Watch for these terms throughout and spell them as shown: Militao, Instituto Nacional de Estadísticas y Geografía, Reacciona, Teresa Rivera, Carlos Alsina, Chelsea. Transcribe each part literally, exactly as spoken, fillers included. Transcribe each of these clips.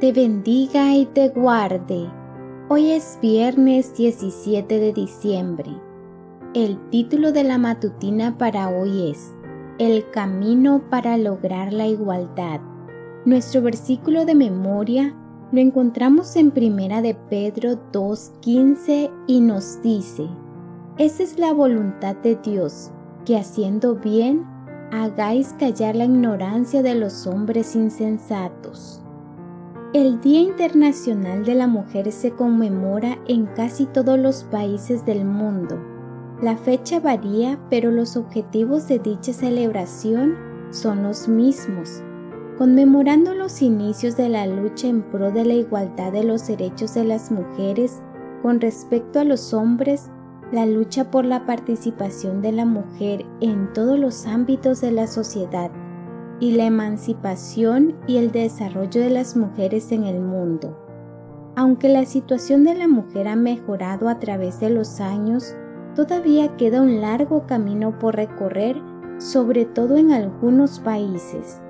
te bendiga y te guarde. Hoy es viernes diecisiete de diciembre. El título de la matutina para hoy es El camino para lograr la igualdad. Nuestro versículo de memoria lo encontramos en primera de Pedro dos quince y nos dice: Esa es la voluntad de Dios, que haciendo bien hagáis callar la ignorancia de los hombres insensatos. El Día Internacional de la Mujer se conmemora en casi todos los países del mundo. La fecha varía, pero los objetivos de dicha celebración son los mismos: conmemorando los inicios de la lucha en pro de la igualdad de los derechos de las mujeres con respecto a los hombres, la lucha por la participación de la mujer en todos los ámbitos de la sociedad y la emancipación y el desarrollo de las mujeres en el mundo. Aunque la situación de la mujer ha mejorado a través de los años, todavía queda un largo camino por recorrer, sobre todo en algunos países.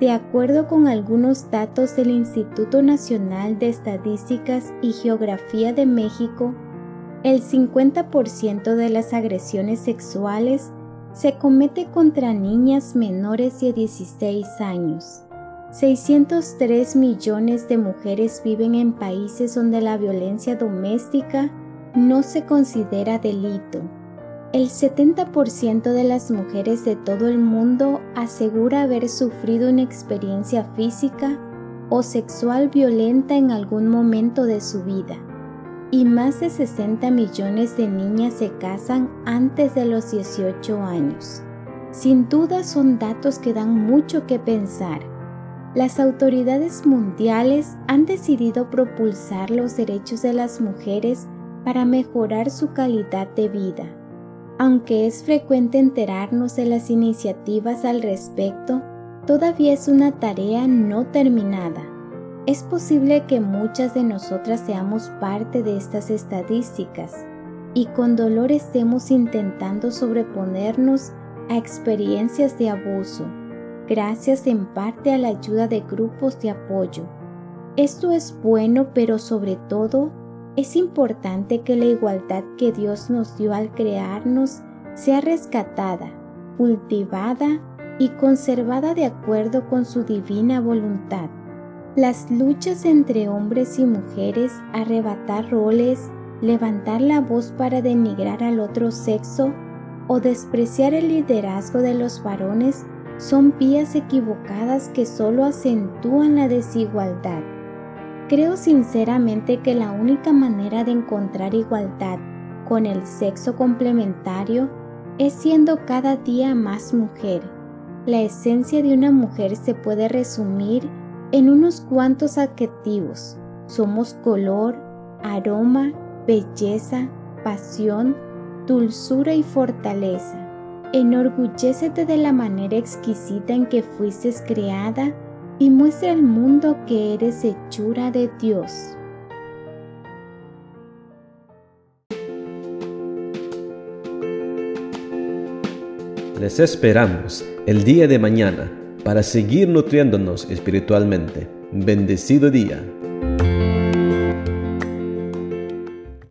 De acuerdo con algunos datos del Instituto Nacional de Estadísticas y Geografía de México, el cincuenta por ciento de las agresiones sexuales se comete contra niñas menores de dieciséis años. seiscientos tres millones de mujeres viven en países donde la violencia doméstica no se considera delito. El setenta por ciento de las mujeres de todo el mundo asegura haber sufrido una experiencia física o sexual violenta en algún momento de su vida. Y más de sesenta millones de niñas se casan antes de los dieciocho años. Sin duda son datos que dan mucho que pensar. Las autoridades mundiales han decidido propulsar los derechos de las mujeres para mejorar su calidad de vida. Aunque es frecuente enterarnos de las iniciativas al respecto, todavía es una tarea no terminada. Es posible que muchas de nosotras seamos parte de estas estadísticas y con dolor estemos intentando sobreponernos a experiencias de abuso, gracias en parte a la ayuda de grupos de apoyo. Esto es bueno, pero sobre todo es importante que la igualdad que Dios nos dio al crearnos sea rescatada, cultivada y conservada de acuerdo con su divina voluntad. Las luchas entre hombres y mujeres, arrebatar roles, levantar la voz para denigrar al otro sexo o despreciar el liderazgo de los varones son vías equivocadas que solo acentúan la desigualdad. Creo sinceramente que la única manera de encontrar igualdad con el sexo complementario es siendo cada día más mujer. La esencia de una mujer se puede resumir en unos cuantos adjetivos: somos color, aroma, belleza, pasión, dulzura y fortaleza. Enorgullécete de la manera exquisita en que fuiste creada y muestra al mundo que eres hechura de Dios. Les esperamos el día de mañana para seguir nutriéndonos espiritualmente. Bendecido día.